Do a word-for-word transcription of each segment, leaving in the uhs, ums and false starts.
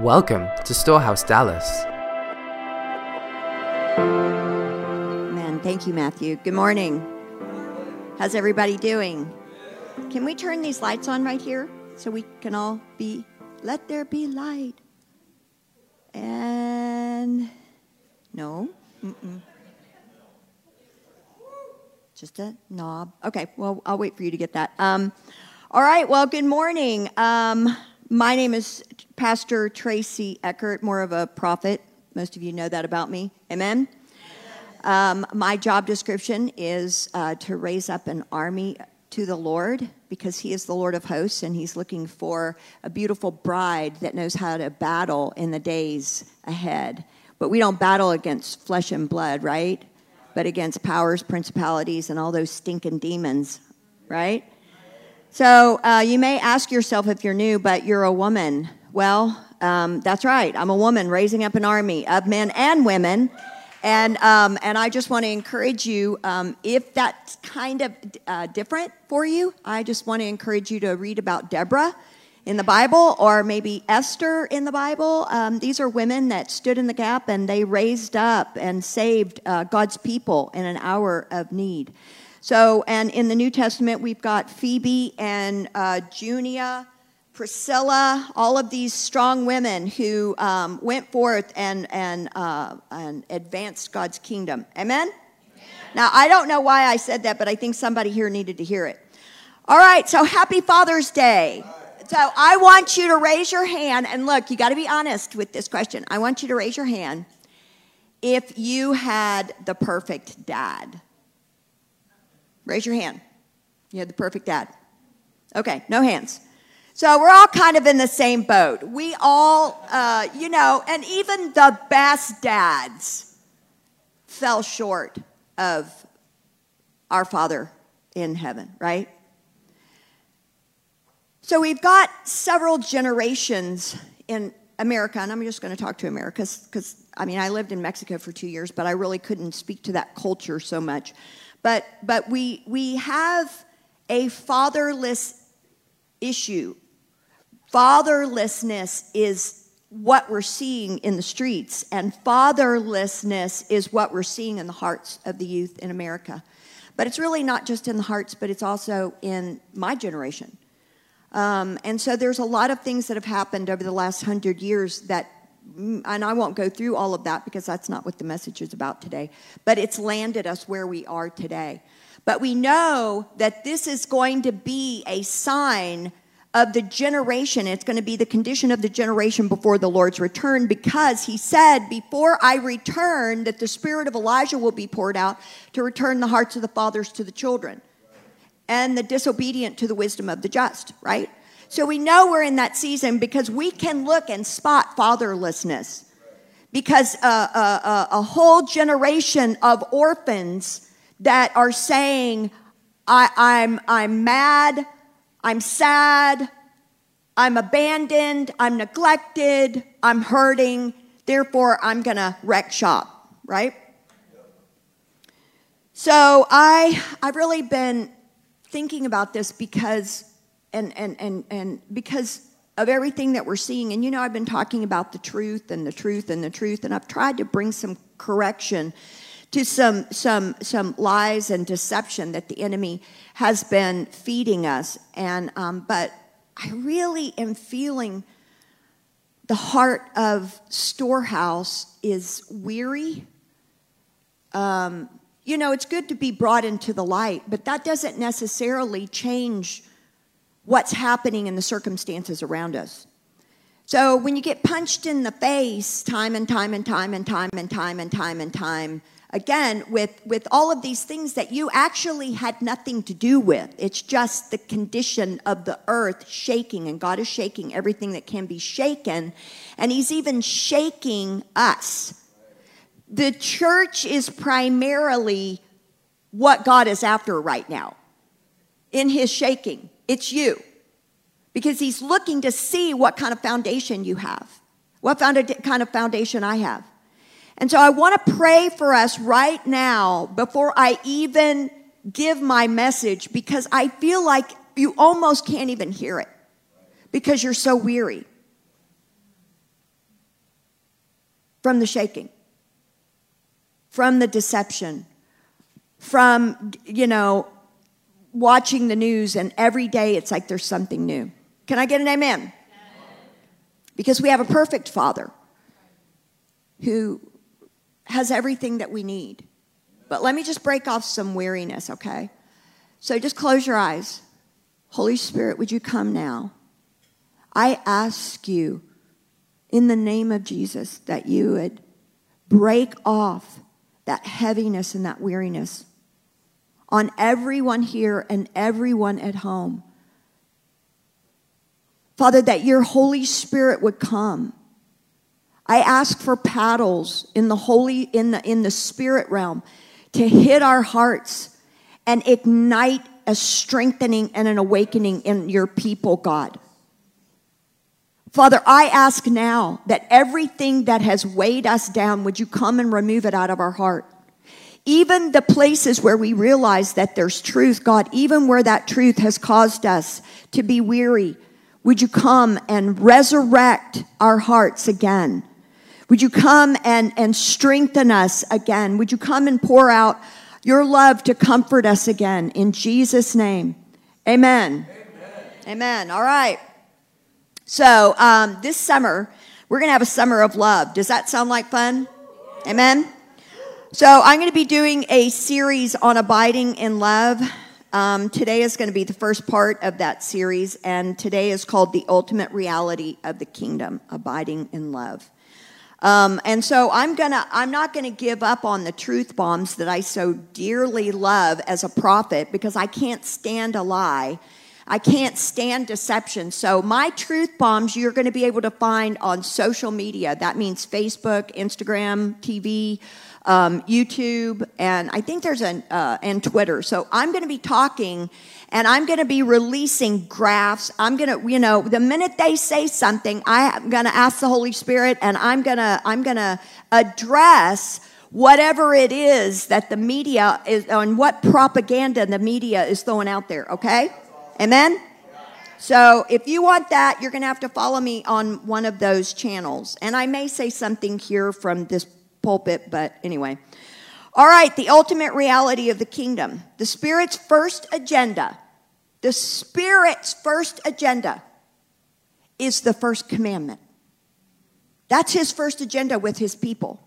Welcome to Storehouse Dallas. Man, thank you, Matthew. Good morning. How's everybody doing? Can we turn these lights on right here so we can all be, let there be light? And no, mm-mm. Just a knob. Okay, well, I'll wait for you to get that. Um, all right, well, good morning. Um, my name is Pastor Tracy Eckert, more of a prophet. Most of you know that about me. Amen? Um, my job description is uh, to raise up an army to the Lord, because he is the Lord of hosts, and he's looking for a beautiful bride that knows how to battle in the days ahead. But we don't battle against flesh and blood, right? But against powers, principalities, and all those stinking demons, right? So uh, you may ask yourself, if you're new, but you're a woman. Well, um, that's right. I'm a woman raising up an army of men and women. And um, and I just want to encourage you, um, if that's kind of uh, different for you, I just want to encourage you to read about Deborah in the Bible, or maybe Esther in the Bible. Um, these are women that stood in the gap, and they raised up and saved uh, God's people in an hour of need. So, and in the New Testament, we've got Phoebe and uh, Junia, Priscilla, all of these strong women who um, went forth and and, uh, and advanced God's kingdom. Amen? Amen? Now, I don't know why I said that, but I think somebody here needed to hear it. All right, so happy Father's Day. So I want you to raise your hand, and look, you got to be honest with this question. I want you to raise your hand if you had the perfect dad. Raise your hand. You had the perfect dad. Okay, no hands. So we're all kind of in the same boat. We all, uh, you know, and even the best dads fell short of our Father in heaven, right? So we've got several generations in America, and I'm just going to talk to America because, I mean, I lived in Mexico for two years, but I really couldn't speak to that culture so much. But but we we have a fatherless issue. Fatherlessness is what we're seeing in the streets, and fatherlessness is what we're seeing in the hearts of the youth in America. But it's really not just in the hearts, but it's also in my generation. Um, and so there's a lot of things that have happened over the last hundred years that, and I won't go through all of that because that's not what the message is about today, but it's landed us where we are today. But we know that this is going to be a sign of the generation. It's going to be the condition of the generation before the Lord's return, because he said, before I return, that the spirit of Elijah will be poured out to return the hearts of the fathers to the children and the disobedient to the wisdom of the just, right? So we know we're in that season because we can look and spot fatherlessness, because a, a, a whole generation of orphans that are saying, I, I'm, I'm mad, I'm sad, I'm abandoned, I'm neglected, I'm hurting, therefore I'm going to wreck shop, right? So I, I've really been thinking about this because, and, and, and, and because of everything that we're seeing. And, you know, I've been talking about the truth and the truth and the truth, and I've tried to bring some correction to some some some lies and deception that the enemy has been feeding us. And um, but I really am feeling the heart of Storehouse is weary. Um, you know, it's good to be brought into the light, but that doesn't necessarily change what's happening in the circumstances around us. So when you get punched in the face time and time and time and time and time and time and time, again, with, with all of these things that you actually had nothing to do with. It's just the condition of the earth shaking, and God is shaking everything that can be shaken, and he's even shaking us. The church is primarily what God is after right now. In his shaking, it's you. Because he's looking to see what kind of foundation you have, what kind of foundation I have. And so I want to pray for us right now before I even give my message, because I feel like you almost can't even hear it because you're so weary. from the shaking, from the deception, from, you know, watching the news, and every day it's like there's something new. Can I get an amen? Amen. Because we have a perfect Father who has everything that we need. But let me just break off some weariness, okay? So just close your eyes. Holy Spirit, would you come now? I ask you in the name of Jesus that you would break off that heaviness and that weariness on everyone here and everyone at home. Father, that your Holy Spirit would come. I ask for paddles in the holy, in the, in the spirit realm to hit our hearts and ignite a strengthening and an awakening in your people, God. Father, I ask now that everything that has weighed us down, would you come and remove it out of our heart? Even the places where we realize that there's truth, God, even where that truth has caused us to be weary, would you come and resurrect our hearts again? Would you come and, and strengthen us again? Would you come and pour out your love to comfort us again? In Jesus' name, amen. Amen. Amen. All right. So um, this summer, we're going to have a summer of love. Does that sound like fun? Amen. So I'm going to be doing a series on abiding in love. Um, today is going to be the first part of that series, and today is called The Ultimate Reality of the Kingdom, Abiding in Love. Um, and so I'm gonna, I'm not going to give up on the truth bombs that I so dearly love as a prophet, because I can't stand a lie. I can't stand deception. So my truth bombs you're going to be able to find on social media. That means Facebook, Instagram, T V, Um, YouTube, and I think there's an, uh, and Twitter. So I'm going to be talking, and I'm going to be releasing graphs. I'm going to, you know, the minute they say something, I'm going to ask the Holy Spirit, and I'm going to, I'm going to address whatever it is that the media is, on what propaganda the media is throwing out there. Okay, amen. So if you want that, you're going to have to follow me on one of those channels, and I may say something here from this pulpit, but anyway. All right, the ultimate reality of the kingdom. The Spirit's first agenda, the Spirit's first agenda is the first commandment. That's his first agenda with his people.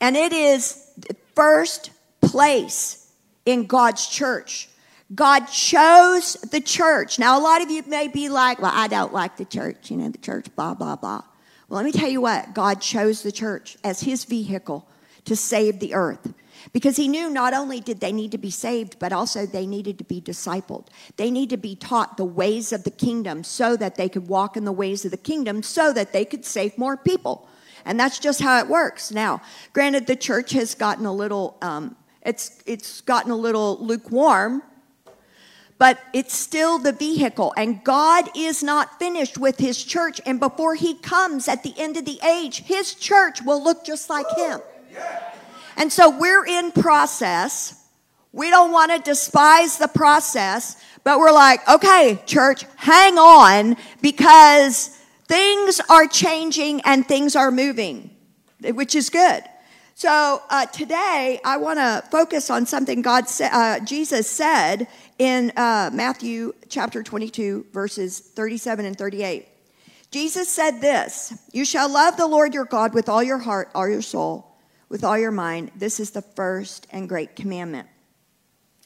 And it is the first place in God's church. God chose the church. Now, a lot of you may be like, well, I don't like the church, you know, the church, blah, blah, blah. Well, let me tell you what, God chose the church as his vehicle to save the earth, because he knew not only did they need to be saved, but also they needed to be discipled. They need to be taught the ways of the kingdom so that they could walk in the ways of the kingdom so that they could save more people. And that's just how it works. Now, granted, the church has gotten a little, um, it's, it's gotten a little lukewarm, but it's still the vehicle, and God is not finished with his church, and before he comes at the end of the age, his church will look just like him. And so we're in process. We don't want to despise the process, but we're like, okay, church, hang on, because things are changing and things are moving, which is good. So uh, today I want to focus on something God sa- uh, Jesus said in uh, Matthew chapter twenty-two, verses thirty-seven and thirty-eight. Jesus said this, "You shall love the Lord your God with all your heart, all your soul, with all your mind. This is the first and great commandment."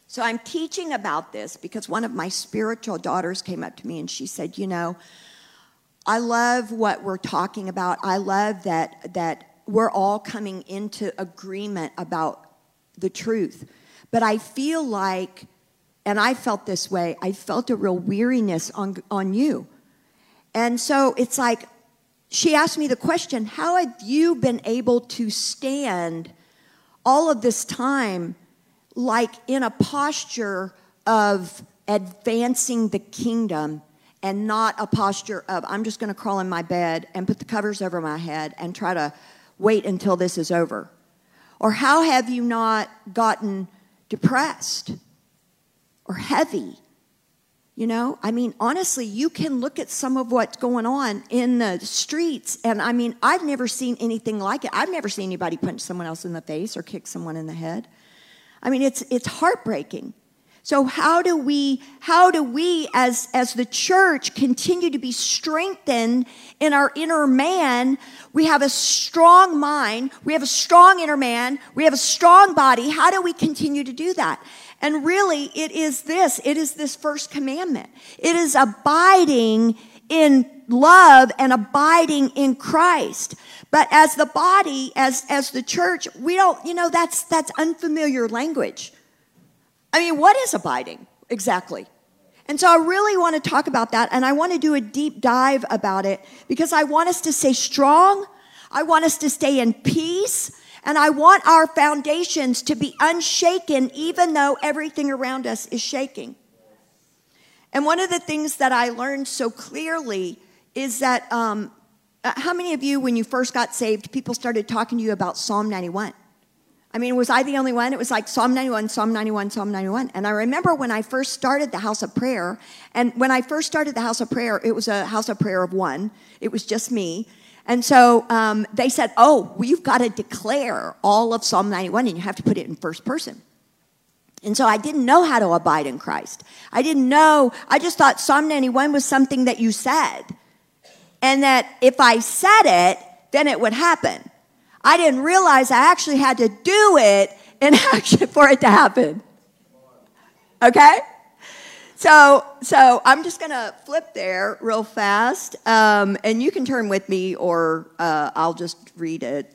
So I'm teaching about this because one of my spiritual daughters came up to me and she said, you know, I love what we're talking about. I love that that. We're all coming into agreement about the truth. But I feel like, and I felt this way, I felt a real weariness on, on you. And so it's like, she asked me the question, how have you been able to stand all of this time, like in a posture of advancing the kingdom, and not a posture of, I'm just going to crawl in my bed and put the covers over my head and try to wait until this is over? Or how have you not gotten depressed or heavy You know, I mean, honestly, you can look at some of what's going on in the streets. And I mean, I've never seen anything like it. I've never seen anybody punch someone else in the face or kick someone in the head. I mean, it's it's heartbreaking. So how do we, how do we as, as the church continue to be strengthened in our inner man? We have a strong mind. We have a strong inner man. We have a strong body. How do we continue to do that? And really, it is this. It is this first commandment. It is abiding in love and abiding in Christ. But as the body, as, as the church, we don't, you know, that's, that's unfamiliar language. I mean, what is abiding exactly? And so I really want to talk about that, and I want to do a deep dive about it because I want us to stay strong, I want us to stay in peace, and I want our foundations to be unshaken even though everything around us is shaking. And one of the things that I learned so clearly is that um, how many of you, when you first got saved, people started talking to you about Psalm ninety-one? I mean, was I the only one? It was like Psalm ninety-one, Psalm ninety-one, Psalm ninety-one. And I remember when I first started the house of prayer, and when I first started the house of prayer, it was a house of prayer of one. It was just me. And so um, they said, oh, well, you've got to declare all of Psalm ninety-one, and you have to put it in first person. And so I didn't know how to abide in Christ. I didn't know. I just thought Psalm ninety-one was something that you said, and that if I said it, then it would happen. I didn't realize I actually had to do it in action for it to happen. Okay? So so I'm just going to flip there real fast. Um, and you can turn with me, or uh, I'll just read it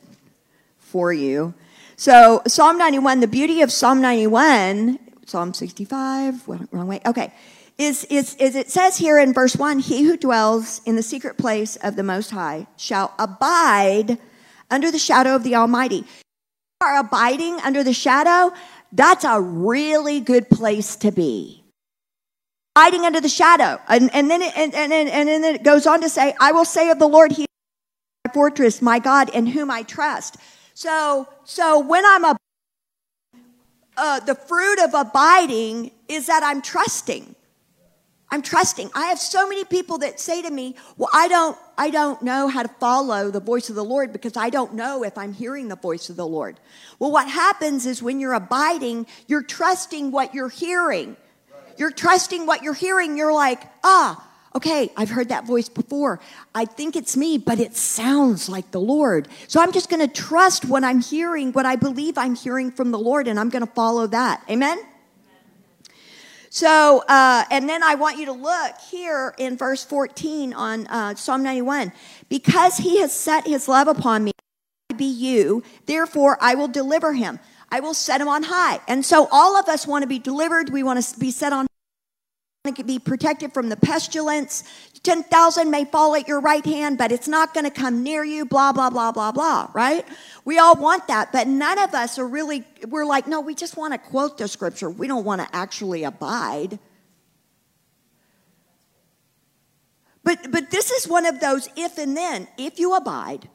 for you. So Psalm ninety-one, the beauty of Psalm ninety-one, Psalm sixty-five, wrong way. Okay. Is, is, is it says here in verse one, he who dwells in the secret place of the Most High shall abide under the shadow of the Almighty. If you are abiding under the shadow, that's a really good place to be. Abiding under the shadow. And, and, then, it, and, and, and then it goes on to say, I will say of the Lord, he is my fortress, my God, in whom I trust. So, so when I'm abiding, uh, the fruit of abiding is that I'm trusting. I'm trusting. I have so many people that say to me, well, I don't, I don't know how to follow the voice of the Lord because I don't know if I'm hearing the voice of the Lord. Well, what happens is when you're abiding, you're trusting what you're hearing. You're trusting what you're hearing. You're like, ah, okay, I've heard that voice before. I think it's me, but it sounds like the Lord. So I'm just going to trust what I'm hearing, what I believe I'm hearing from the Lord, and I'm going to follow that. Amen? So, uh, and then I want you to look here in verse fourteen on uh, Psalm ninety-one. Because he has set his love upon me, I be you, therefore I will deliver him. I will set him on high. And so all of us want to be delivered. We want to be set on high. We want to be protected from the pestilence. ten thousand may fall at your right hand, but it's not going to come near you, blah, blah, blah, blah, blah, right? We all want that, but none of us are really, we're like, no, we just want to quote the scripture. We don't want to actually abide. But, but this is one of those if and then. If you abide,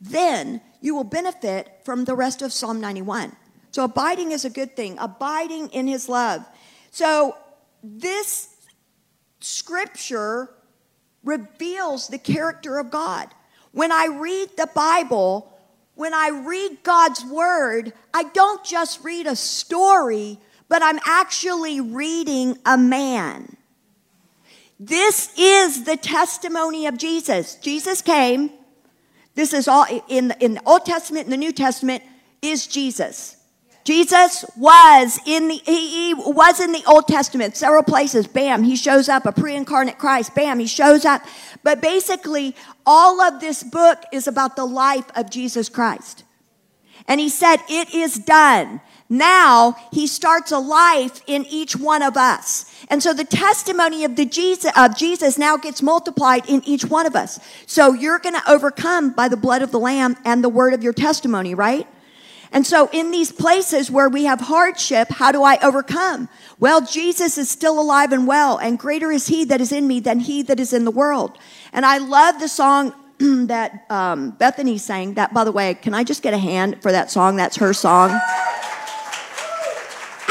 then you will benefit from the rest of Psalm ninety-one. So abiding is a good thing, abiding in his love. So this scripture reveals the character of God. When I read the Bible, when I read God's word, I don't just read a story, but I'm actually reading a man. This is the testimony of Jesus. Jesus came. This is all in, in the Old Testament and the New Testament is Jesus. Jesus was in the he, he was in the Old Testament, several places. Bam, he shows up, a pre-incarnate Christ. Bam, he shows up. But basically, all of this book is about the life of Jesus Christ. And he said, it is done. Now, he starts a life in each one of us. And so the testimony of the Jesus, of Jesus now gets multiplied in each one of us. So you're going to overcome by the blood of the Lamb and the word of your testimony, right? And so in these places where we have hardship, how do I overcome? Well, Jesus is still alive and well, and greater is he that is in me than he that is in the world. And I love the song that um, Bethany sang. That, by the way, can I just get a hand for that song? That's her song.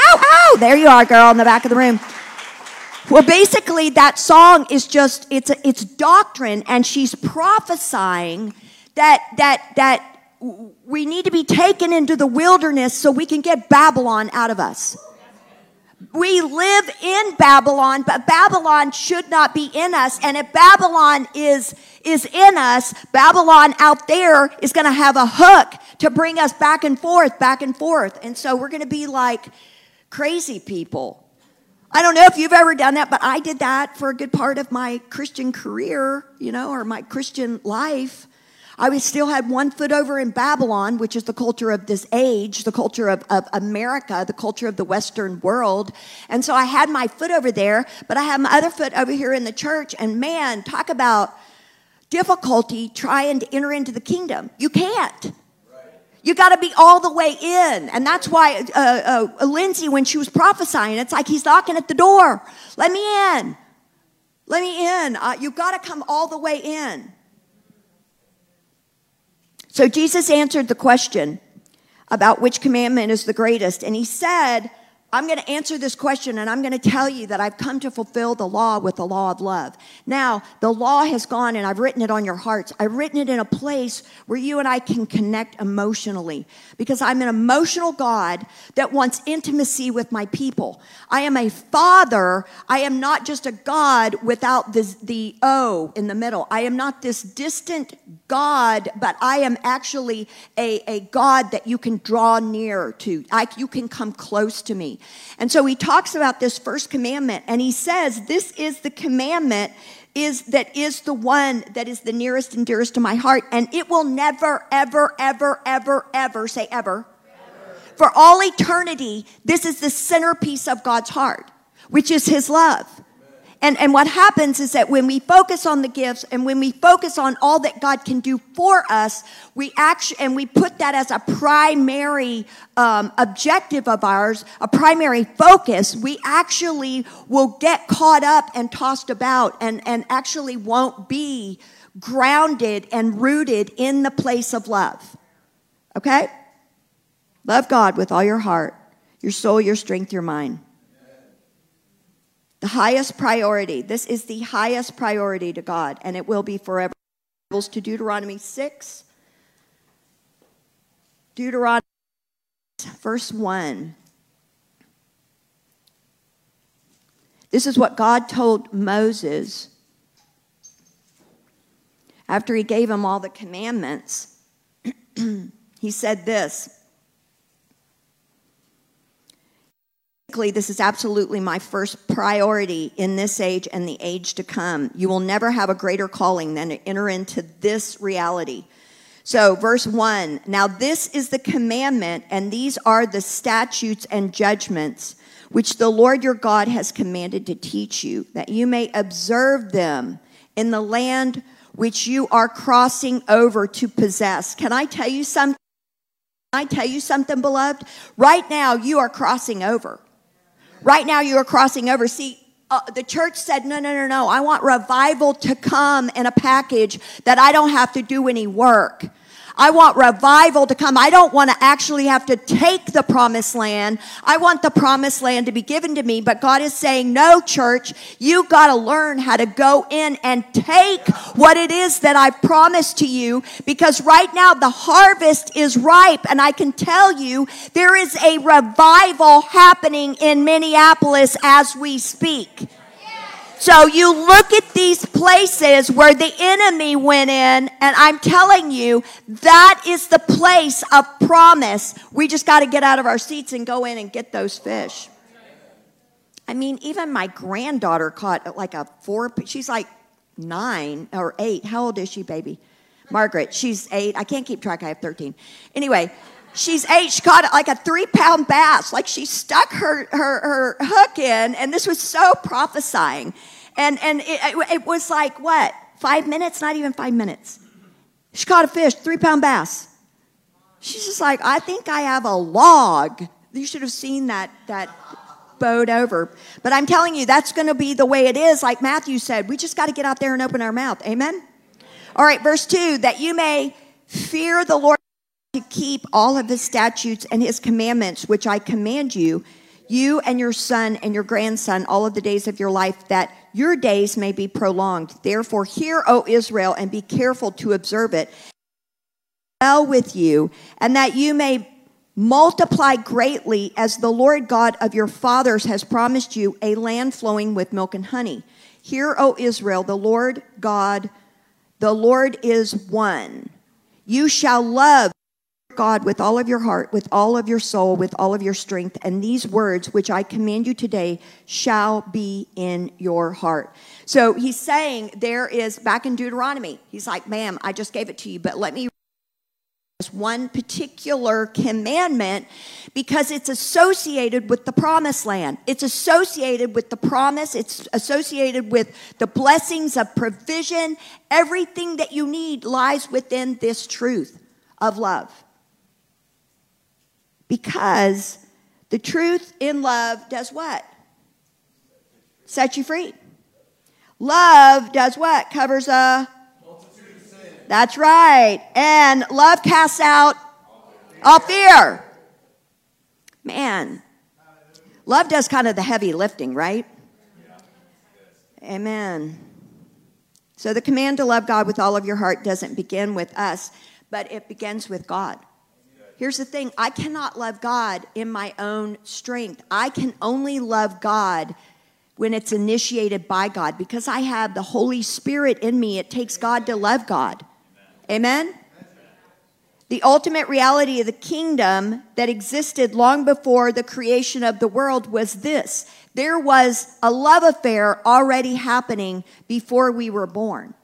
Ow, ow, there you are, girl, in the back of the room. Well, basically, that song is just, it's, a, it's doctrine, and she's prophesying that, that, that we need to be taken into the wilderness so we can get Babylon out of us. We live in Babylon, but Babylon should not be in us. And if Babylon is, is in us, Babylon out there is going to have a hook to bring us back and forth, back and forth. And so we're going to be like crazy people. I don't know if you've ever done that, but I did that for a good part of my Christian career, you know, or my Christian life. I was still had one foot over in Babylon, which is the culture of this age, the culture of, of America, the culture of the Western world. And so I had my foot over there, but I had my other foot over here in the church. And man, talk about difficulty trying to enter into the kingdom. You can't. You got to be all the way in. And that's why uh, uh, Lindsay, when she was prophesying, it's like he's knocking at the door. Let me in. Let me in. Uh, you got to come all the way in. So Jesus answered the question about which commandment is the greatest. And he said, I'm going to answer this question, and I'm going to tell you that I've come to fulfill the law with the law of love. Now, the law has gone, and I've written it on your hearts. I've written it in a place where you and I can connect emotionally, because I'm an emotional God that wants intimacy with my people. I am a father. I am not just a God without this, the O in the middle. I am not this distant God, but I am actually a, a God that you can draw near to. I, you can come close to me. And so he talks about this first commandment, and he says, this is the commandment is that is the one that is the nearest and dearest to my heart, and it will never, ever, ever, ever, ever, say ever. Ever. For all eternity, this is the centerpiece of God's heart, which is his love. And, and what happens is that when we focus on the gifts and when we focus on all that God can do for us, we actually, and we put that as a primary um, objective of ours, a primary focus, we actually will get caught up and tossed about and, and actually won't be grounded and rooted in the place of love. Okay? Love God with all your heart, your soul, your strength, your mind. The highest priority. This is the highest priority to God, and it will be forever. To Deuteronomy six. Deuteronomy verse one. This is what God told Moses after he gave him all the commandments. He said this. This is absolutely my first priority in this age and the age to come. You will never have a greater calling than to enter into this reality. So verse one, now this is the commandment, and these are the statutes and judgments which the Lord your God has commanded to teach you, that you may observe them in the land which you are crossing over to possess. Can I tell you something? Can I tell you something, beloved? Right now, you are crossing over. Right now you are crossing over. See, uh, the church said, no, no, no, no. I want revival to come in a package that I don't have to do any work. I want revival to come. I don't want to actually have to take the promised land. I want the promised land to be given to me. But God is saying, no, church, you got to learn how to go in and take what it is that I promised to you, because right now the harvest is ripe. And I can tell you there is a revival happening in Minneapolis as we speak. So you look at these places where the enemy went in, and I'm telling you, that is the place of promise. We just got to get out of our seats and go in and get those fish. I mean, even my granddaughter caught like a four, she's like nine or eight. How old is she, baby? Margaret, she's eight. I can't keep track. I have thirteen. Anyway. She's eight. She caught like a three-pound bass. Like she stuck her, her, her hook in, and this was so prophesying. And, and it, it was like, what, five minutes? Not even five minutes. She caught a fish, three-pound bass. She's just like, I think I have a log. You should have seen that, that boat over. But I'm telling you, that's going to be the way it is. Like Matthew said, we just got to get out there and open our mouth. Amen? All right, verse two, that you may fear the Lord, to keep all of his statutes and his commandments, which I command you, you and your son and your grandson all of the days of your life, that your days may be prolonged. Therefore, hear, O Israel, and be careful to observe it well with you, and that you may multiply greatly as the Lord God of your fathers has promised you, a land flowing with milk and honey. Hear, O Israel, the Lord God, the Lord is one. You shall love God with all of your heart, with all of your soul, with all of your strength, and these words which I command you today shall be in your heart. So he's saying there is, back in Deuteronomy, he's like, ma'am, I just gave it to you, but let me read one particular commandment because it's associated with the promised land. It's associated with the promise. It's associated with the blessings of provision. Everything that you need lies within this truth of love. Because the truth in love does what? Set you free. Love does what? Covers a multitude of sin. That's right. And love casts out all fear. All fear. Man, love does kind of the heavy lifting, right? Yeah. Amen. So the command to love God with all of your heart doesn't begin with us, but it begins with God. Here's the thing. I cannot love God in my own strength. I can only love God when it's initiated by God, because I have the Holy Spirit in me. It takes God to love God. Amen? Amen? The ultimate reality of the kingdom that existed long before the creation of the world was this. There was a love affair already happening before we were born.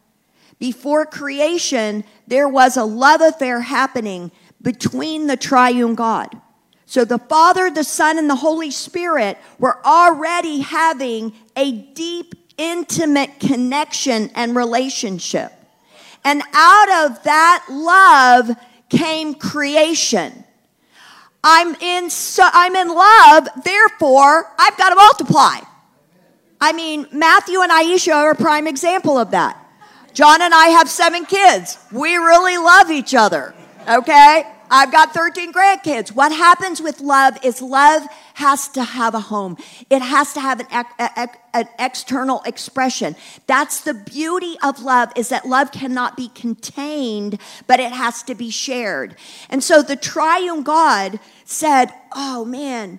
Before creation, there was a love affair happening between the triune God. So the Father, the Son, and the Holy Spirit were already having a deep, intimate connection and relationship. And out of that love came creation. I'm in, so, I'm in love, therefore, I've got to multiply. I mean, Matthew and Aisha are a prime example of that. John and I have seven kids. We really love each other, okay? I've got thirteen grandkids. What happens with love is love has to have a home. It has to have an, ex an external expression. That's the beauty of love, is that love cannot be contained, but it has to be shared. And so the triune God said, oh, man,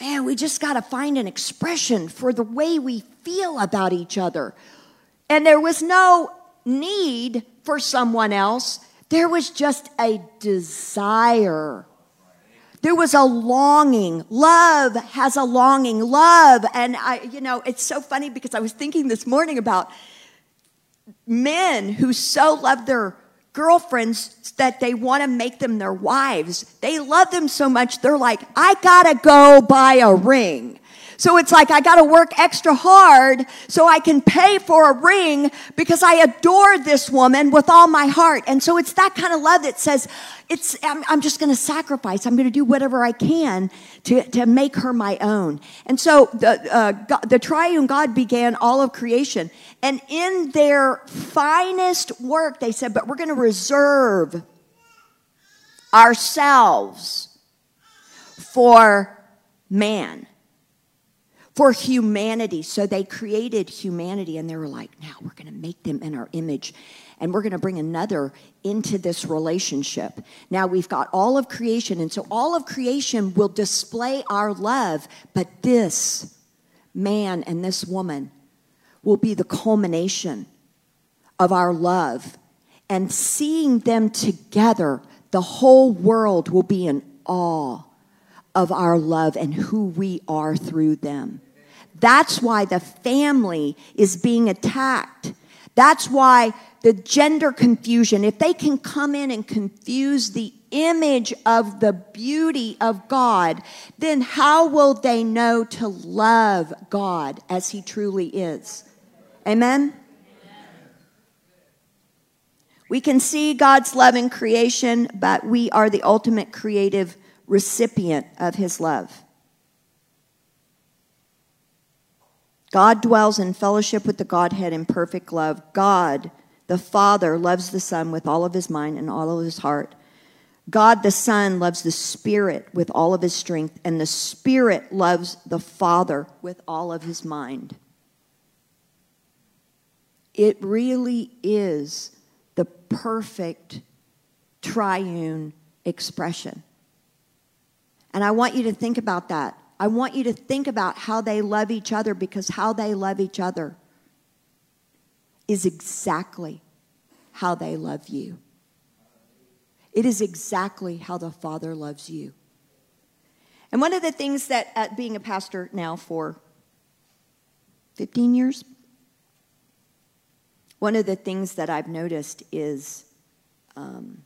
man, we just got to find an expression for the way we feel about each other. And there was no need for someone else. There was just a desire. There was a longing. Love has a longing. Love, and I, you know, it's so funny because I was thinking this morning about men who so love their girlfriends that they want to make them their wives. They love them so much, they're like, I gotta go buy a ring. So it's like, I got to work extra hard so I can pay for a ring because I adore this woman with all my heart. And so it's that kind of love that says, it's, I'm, I'm just going to sacrifice. I'm going to do whatever I can to, to make her my own. And so the, uh, God, the triune God began all of creation. And in their finest work, they said, but we're going to reserve ourselves for man. For humanity. So they created humanity, and they were like, now we're going to make them in our image, and we're going to bring another into this relationship. Now we've got all of creation, and so all of creation will display our love, but this man and this woman will be the culmination of our love. And seeing them together, the whole world will be in awe of our love and who we are through them. That's why the family is being attacked. That's why the gender confusion, if they can come in and confuse the image of the beauty of God, then how will they know to love God as he truly is? Amen? We can see God's love in creation, but we are the ultimate creative recipient of his love. God dwells in fellowship with the Godhead in perfect love. God, the Father, loves the Son with all of his mind and all of his heart. God the Son loves the Spirit with all of his strength, and the Spirit loves the Father with all of his mind. It really is the perfect triune expression. And I want you to think about that. I want you to think about how they love each other, because how they love each other is exactly how they love you. It is exactly how the Father loves you. And one of the things that, uh, being a pastor now for fifteen years, one of the things that I've noticed is um,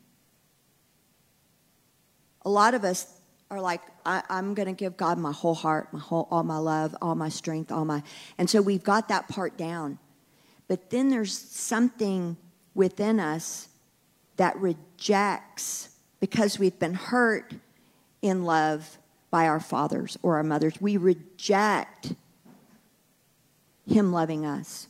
a lot of us are like, I, I'm going to give God my whole heart, my whole, all my love, all my strength, all my... And so we've got that part down. But then there's something within us that rejects, because we've been hurt in love by our fathers or our mothers. We reject him loving us.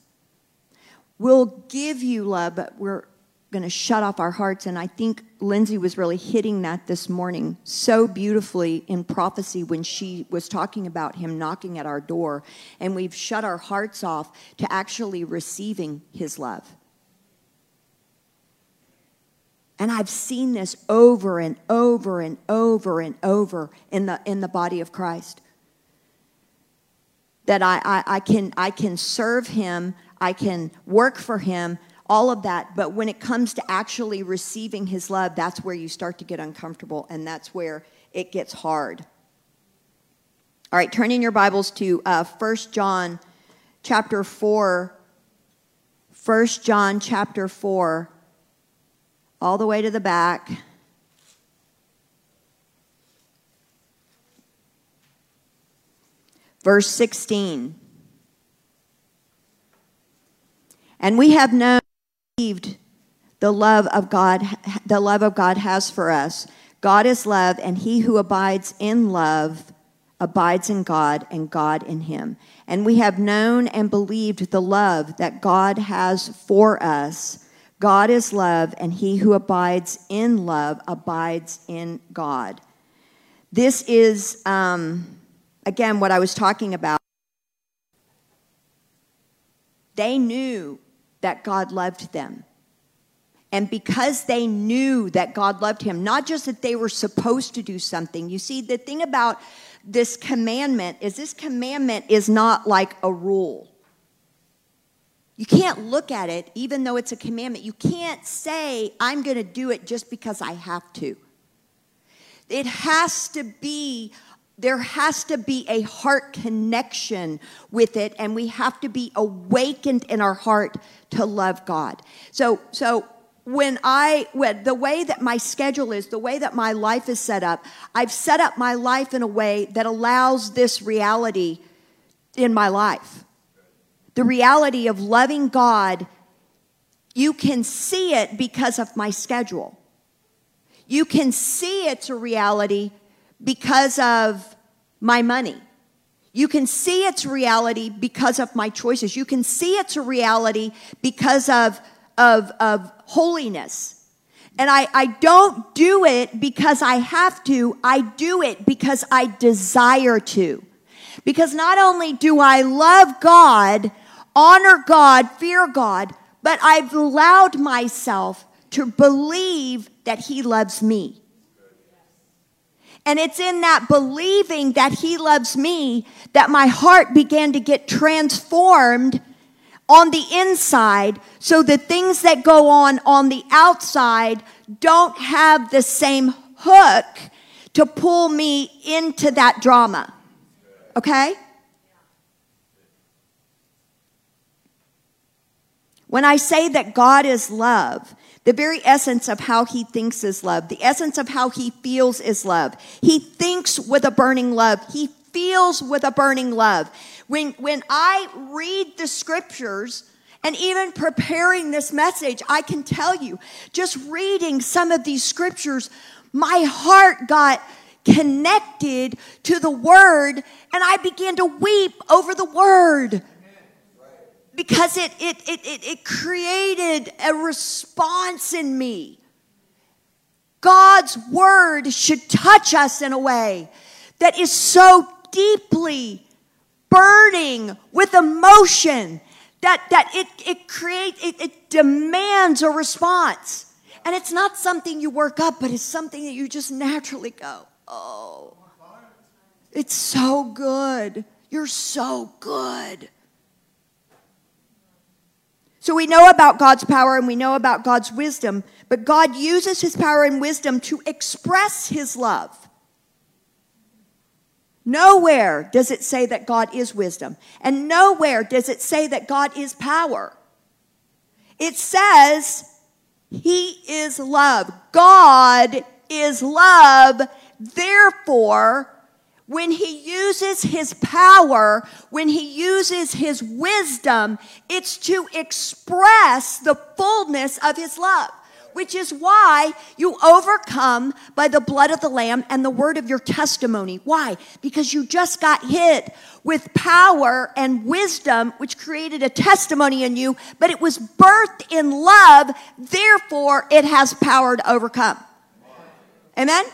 We'll give you love, but we're going to shut off our hearts. And I think Lindsay was really hitting that this morning so beautifully in prophecy when she was talking about him knocking at our door, and we've shut our hearts off to actually receiving his love. And I've seen this over and over and over and over in the in the body of Christ, that I, I, I can I can serve him, I can work for him, all of that, but when it comes to actually receiving his love, that's where you start to get uncomfortable, and that's where it gets hard. All right, turn in your Bibles to uh, First John chapter four. First John chapter four, all the way to the back. Verse sixteen. And we have known the love of God, the love of God has for us. God is love, and he who abides in love abides in God, and God in him. And we have known and believed the love that God has for us. God is love, and he who abides in love abides in God. This is, um, again, what I was talking about. They knew that God loved them. And because they knew that God loved him, not just that they were supposed to do something. You see, the thing about this commandment is this commandment is not like a rule. You can't look at it, even though it's a commandment. You can't say, I'm going to do it just because I have to. It has to be... There has to be a heart connection with it, and we have to be awakened in our heart to love God. So, so when I, when, the way that my schedule is, the way that my life is set up, I've set up my life in a way that allows this reality in my life. The reality of loving God, you can see it because of my schedule. You can see it's a reality because of my money. You can see its reality because of my choices. You can see its a reality because of, of, of holiness. And I, I don't do it because I have to. I do it because I desire to. Because not only do I love God, honor God, fear God, but I've allowed myself to believe that he loves me. And it's in that believing that he loves me that my heart began to get transformed on the inside, so the things that go on on the outside don't have the same hook to pull me into that drama. Okay? When I say that God is love, the very essence of how he thinks is love. The essence of how he feels is love. He thinks with a burning love. He feels with a burning love. When, when I read the scriptures, and even preparing this message, I can tell you, just reading some of these scriptures, my heart got connected to the word, and I began to weep over the word. Because it, it, it, it, it created a response in me. God's word should touch us in a way that is so deeply burning with emotion that, that it, it creates, it, it demands a response. And it's not something you work up, but it's something that you just naturally go, oh, it's so good. You're so good. So we know about God's power and we know about God's wisdom, but God uses his power and wisdom to express his love. Nowhere does it say that God is wisdom, and nowhere does it say that God is power. It says he is love. God is love. Therefore, when he uses his power, when he uses his wisdom, it's to express the fullness of his love, which is why you overcome by the blood of the Lamb and the word of your testimony. Why? Because you just got hit with power and wisdom, which created a testimony in you, but it was birthed in love. Therefore, it has power to overcome. Amen?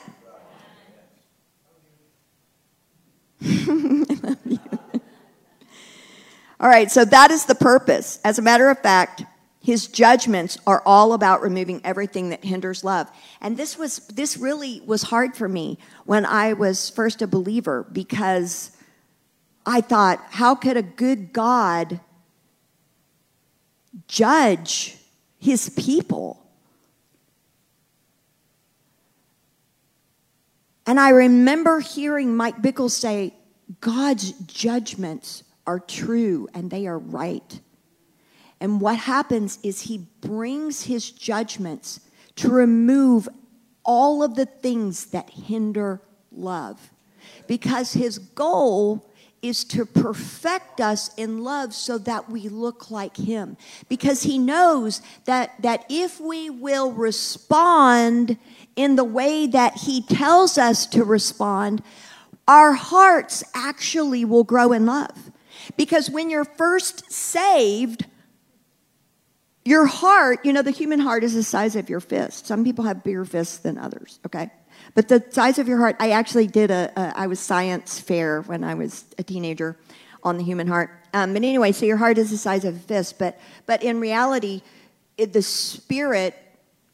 I love you. All right, so that is the purpose. As a matter of fact, his judgments are all about removing everything that hinders love. And this was this really was hard for me when I was first a believer, because I thought, how could a good God judge his people? And I remember hearing Mike Bickle say, God's judgments are true and they are right. And what happens is he brings his judgments to remove all of the things that hinder love. Because his goal is to perfect us in love so that we look like him. Because he knows that, that if we will respond in the way that he tells us to respond, our hearts actually will grow in love. Because when you're first saved, your heart, you know, the human heart is the size of your fist. Some people have bigger fists than others, okay? But the size of your heart, I actually did a, a I was science fair when I was a teenager on the human heart. Um, but anyway, so your heart is the size of a fist. But, but in reality, it, the spirit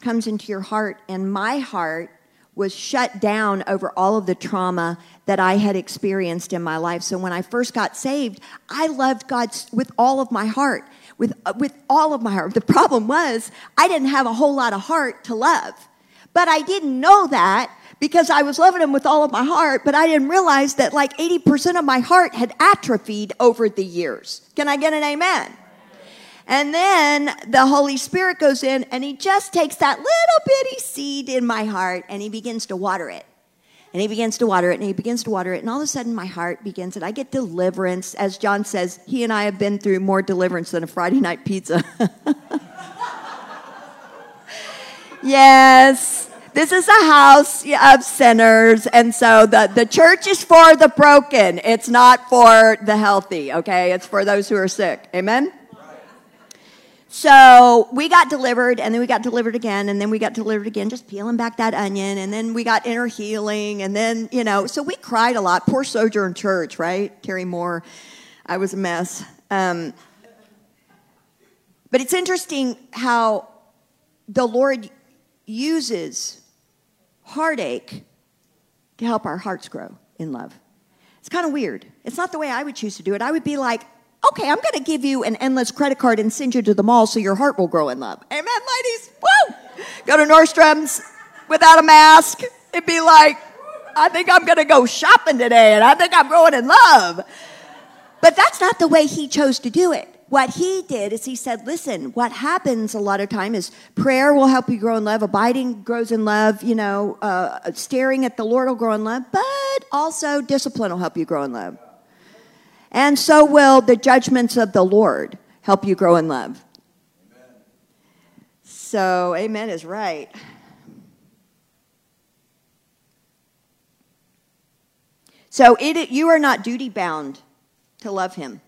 comes into your heart, and my heart was shut down over all of the trauma that I had experienced in my life. So when I first got saved, I loved God with all of my heart. With, with all of my heart. The problem was I didn't have a whole lot of heart to love. But I didn't know that because I was loving him with all of my heart, but I didn't realize that like eighty percent of my heart had atrophied over the years. Can I get an amen? And then the Holy Spirit goes in and he just takes that little bitty seed in my heart and he begins to water it. And he begins to water it, and he begins to water it. And all of a sudden, my heart begins, and I get deliverance. As John says, he and I have been through more deliverance than a Friday night pizza. Yes, this is a house of sinners. And so the, the church is for the broken. It's not for the healthy, okay? It's for those who are sick. Amen? So we got delivered, and then we got delivered again, and then we got delivered again, just peeling back that onion, and then we got inner healing, and then, you know, so we cried a lot. Poor Sojourn Church, right? Terry Moore, I was a mess. Um, but it's interesting how the Lord uses heartache to help our hearts grow in love. It's kind of weird. It's not the way I would choose to do it. I would be like, okay, I'm going to give you an endless credit card and send you to the mall so your heart will grow in love. Amen, ladies. Woo! Go to Nordstrom's without a mask. It'd be like, I think I'm going to go shopping today, and I think I'm growing in love. But that's not the way he chose to do it. What he did is he said, listen, what happens a lot of time is prayer will help you grow in love. Abiding grows in love. You know, uh, staring at the Lord will grow in love. But also discipline will help you grow in love. And so will the judgments of the Lord help you grow in love. Amen. So, amen is right. So, it, you are not duty-bound to love him.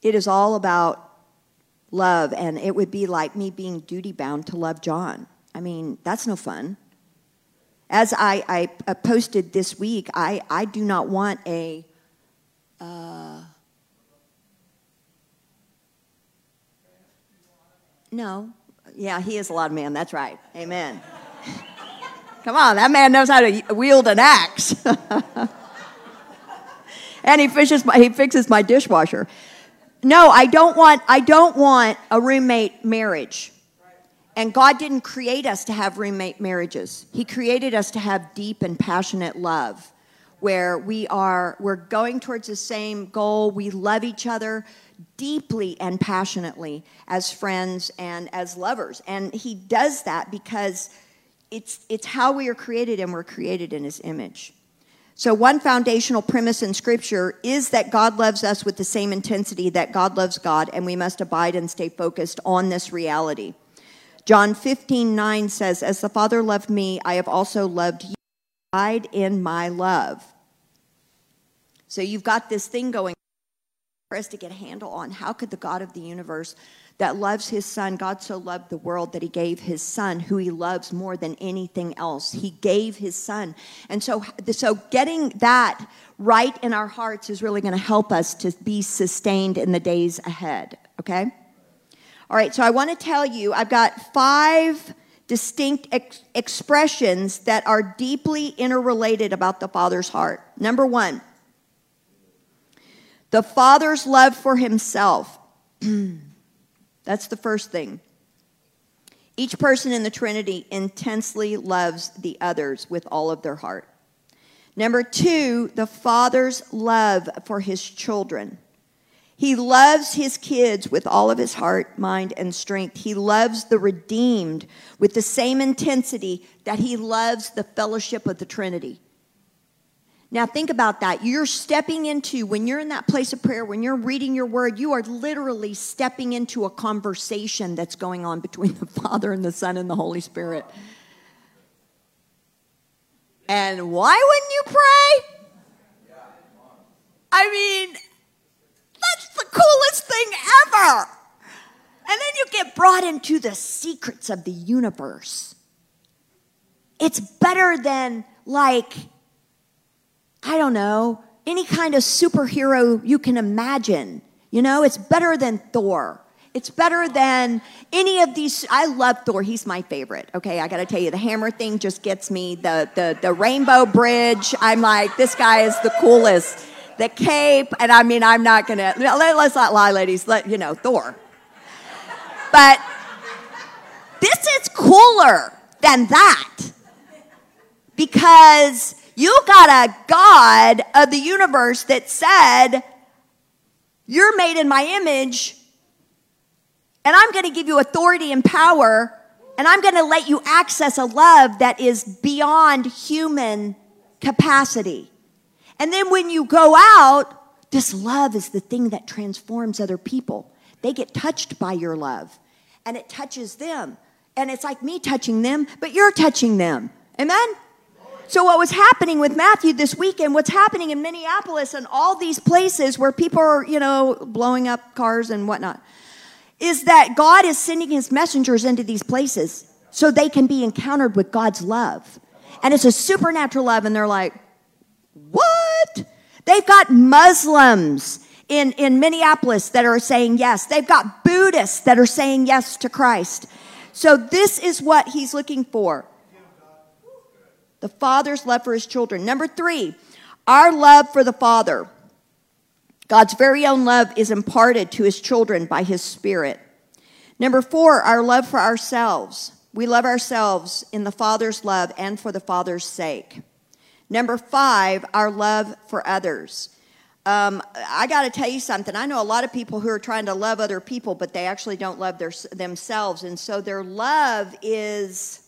It is all about love, and it would be like me being duty-bound to love John. I mean, that's no fun. As I, I posted this week, I, I do not want a uh, no. Yeah, he is a lot of man. That's right. Amen. Come on, that man knows how to wield an axe. And he fishes my, he fixes my dishwasher. No, I don't want I don't want a roommate marriage. And God didn't create us to have roommate marriages. He created us to have deep and passionate love, where we are we're going towards the same goal. We love each other deeply and passionately as friends and as lovers. And he does that because it's it's how we are created, and we're created in his image. So one foundational premise in Scripture is that God loves us with the same intensity that God loves God, and we must abide and stay focused on this reality. John fifteen nine says, "As the Father loved me, I have also loved you. Abide in my love." So you've got this thing going for us to get a handle on. How could the God of the universe that loves his son, God so loved the world that he gave his son, who he loves more than anything else. He gave his son. And so, so getting that right in our hearts is really going to help us to be sustained in the days ahead, okay? All right, so I want to tell you, I've got five distinct ex- expressions that are deeply interrelated about the Father's heart. Number one, the Father's love for himself. That's the first thing. Each person in the Trinity intensely loves the others with all of their heart. Number two, the Father's love for his children. He loves his kids with all of his heart, mind, and strength. He loves the redeemed with the same intensity that he loves the fellowship of the Trinity. Now think about that. You're stepping into, when you're in that place of prayer, when you're reading your word, you are literally stepping into a conversation that's going on between the Father and the Son and the Holy Spirit. And why wouldn't you pray? I mean, that's the coolest thing ever. And then you get brought into the secrets of the universe. It's better than, like, I don't know, any kind of superhero you can imagine. You know, it's better than Thor. It's better than any of these. I love Thor. He's my favorite. Okay, I got to tell you, the hammer thing just gets me. The, the, the rainbow bridge, I'm like, this guy is the coolest. The cape, and I mean, I'm not going to, let's not lie, ladies. Let, you know, Thor. But this is cooler than that, because you got a God of the universe that said, you're made in my image, and I'm going to give you authority and power, and I'm going to let you access a love that is beyond human capacity. And then when you go out, this love is the thing that transforms other people. They get touched by your love, and it touches them. And it's like me touching them, but you're touching them. Amen? So what was happening with Matthew this weekend, what's happening in Minneapolis and all these places where people are, you know, blowing up cars and whatnot, is that God is sending his messengers into these places so they can be encountered with God's love. And it's a supernatural love, and they're like, what? They've got Muslims in, in Minneapolis that are saying yes. They've got Buddhists that are saying yes to Christ. So this is what he's looking for. The Father's love for his children. Number three, our love for the Father. God's very own love is imparted to his children by his Spirit. Number four, our love for ourselves. We love ourselves in the Father's love and for the Father's sake. Number five, our love for others. Um, I got to tell you something. I know a lot of people who are trying to love other people, but they actually don't love their, themselves. And so their love is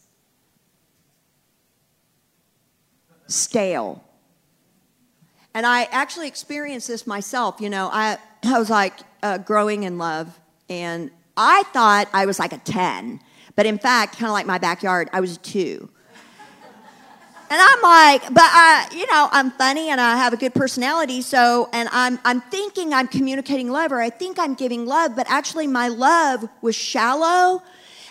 stale. And I actually experienced this myself. You know, I, I was like uh, growing in love, and I thought I was like a ten, but in fact, kind of like my backyard, I was a two. And I'm like, but I, you know, I'm funny and I have a good personality. So, and I'm, I'm thinking I'm communicating love, or I think I'm giving love, but actually my love was shallow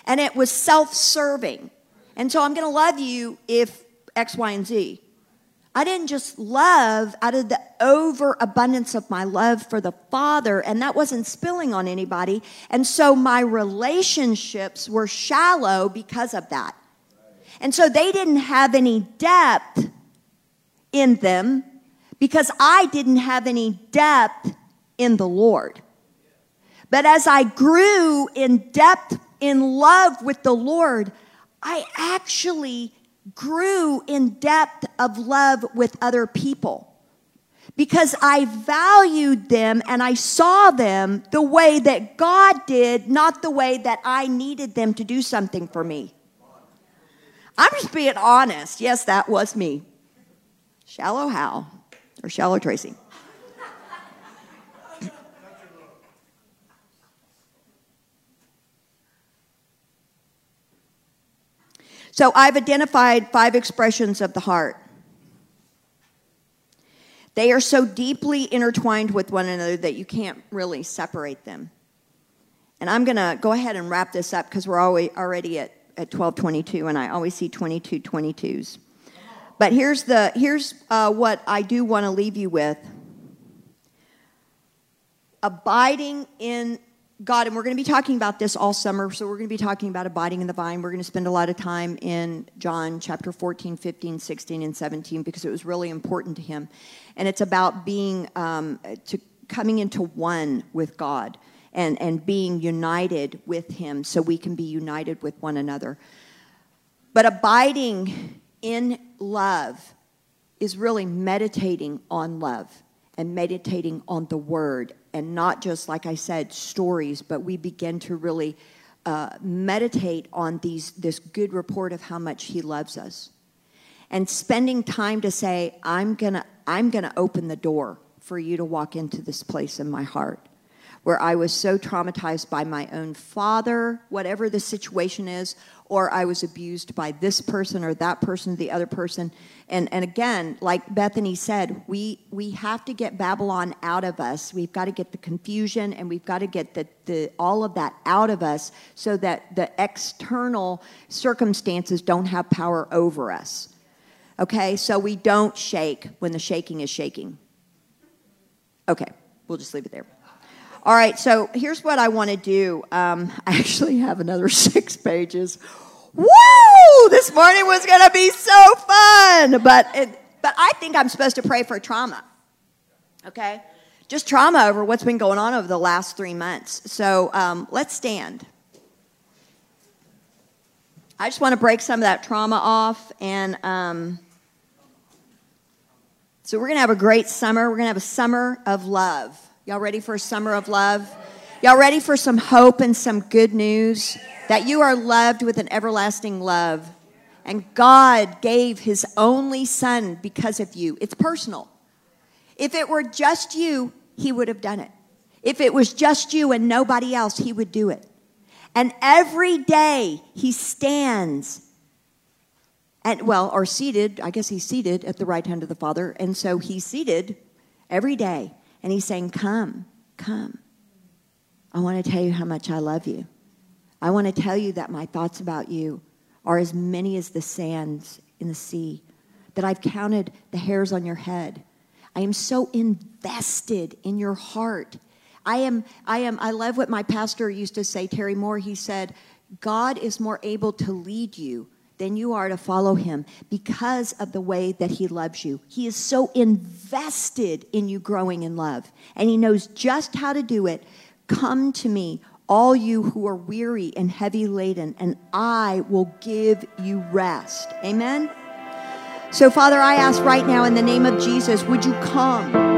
and it was self-serving. And so I'm going to love you if X, Y, and Z. I didn't just love out of the overabundance of my love for the Father, and that wasn't spilling on anybody. And so my relationships were shallow because of that. And so they didn't have any depth in them because I didn't have any depth in the Lord. But as I grew in depth in love with the Lord, I actually grew in depth of love with other people because I valued them and I saw them the way that God did, not the way that I needed them to do something for me. I'm just being honest. Yes, that was me. Shallow Hal or Shallow Tracy. So I've identified five expressions of the heart. They are so deeply intertwined with one another that you can't really separate them. And I'm going to go ahead and wrap this up because we're already at, at twelve twenty-two, and I always see twenty-two twenty-twos. But here's, the, here's uh, what I do want to leave you with. Abiding in God, and we're going to be talking about this all summer, so we're going to be talking about abiding in the vine. We're going to spend a lot of time in John chapter fourteen, fifteen, sixteen, and seventeen because it was really important to him. And it's about being, um, to coming into one with God and, and being united with him so we can be united with one another. But abiding in love is really meditating on love and meditating on the word. And not just, like I said, stories, but we begin to really uh, meditate on these this good report of how much he loves us. And spending time to say, I'm gonna, I'm gonna open the door for you to walk into this place in my heart where I was so traumatized by my own father, whatever the situation is, or I was abused by this person or that person, the other person. And, and again, like Bethany said, we, we have to get Babylon out of us. We've got to get the confusion and we've got to get the, the, all of that out of us so that the external circumstances don't have power over us. Okay, so we don't shake when the shaking is shaking. Okay, we'll just leave it there. All right, so here's what I want to do. Um, I actually have another six pages. Woo! This morning was going to be so fun, but it, but I think I'm supposed to pray for trauma, okay? Just trauma over what's been going on over the last three months. So um, let's stand. I just want to break some of that trauma off, and um, so we're going to have a great summer. We're going to have a summer of love. Y'all ready for a summer of love? Y'all ready for some hope and some good news? That you are loved with an everlasting love. And God gave his only son because of you. It's personal. If it were just you, he would have done it. If it was just you and nobody else, he would do it. And every day he stands and, well, or seated, I guess he's seated at the right hand of the Father. And so he's seated every day. And he's saying, come, come. I want to tell you how much I love you. I want to tell you that my thoughts about you are as many as the sands in the sea, that I've counted the hairs on your head. I am so invested in your heart. I am, I am, I love what my pastor used to say, Terry Moore. He said, God is more able to lead you than you are to follow him because of the way that he loves you. He is so invested in you growing in love, and he knows just how to do it. Come to me, all you who are weary and heavy laden, and I will give you rest. Amen? So, Father, I ask right now in the name of Jesus, would you come?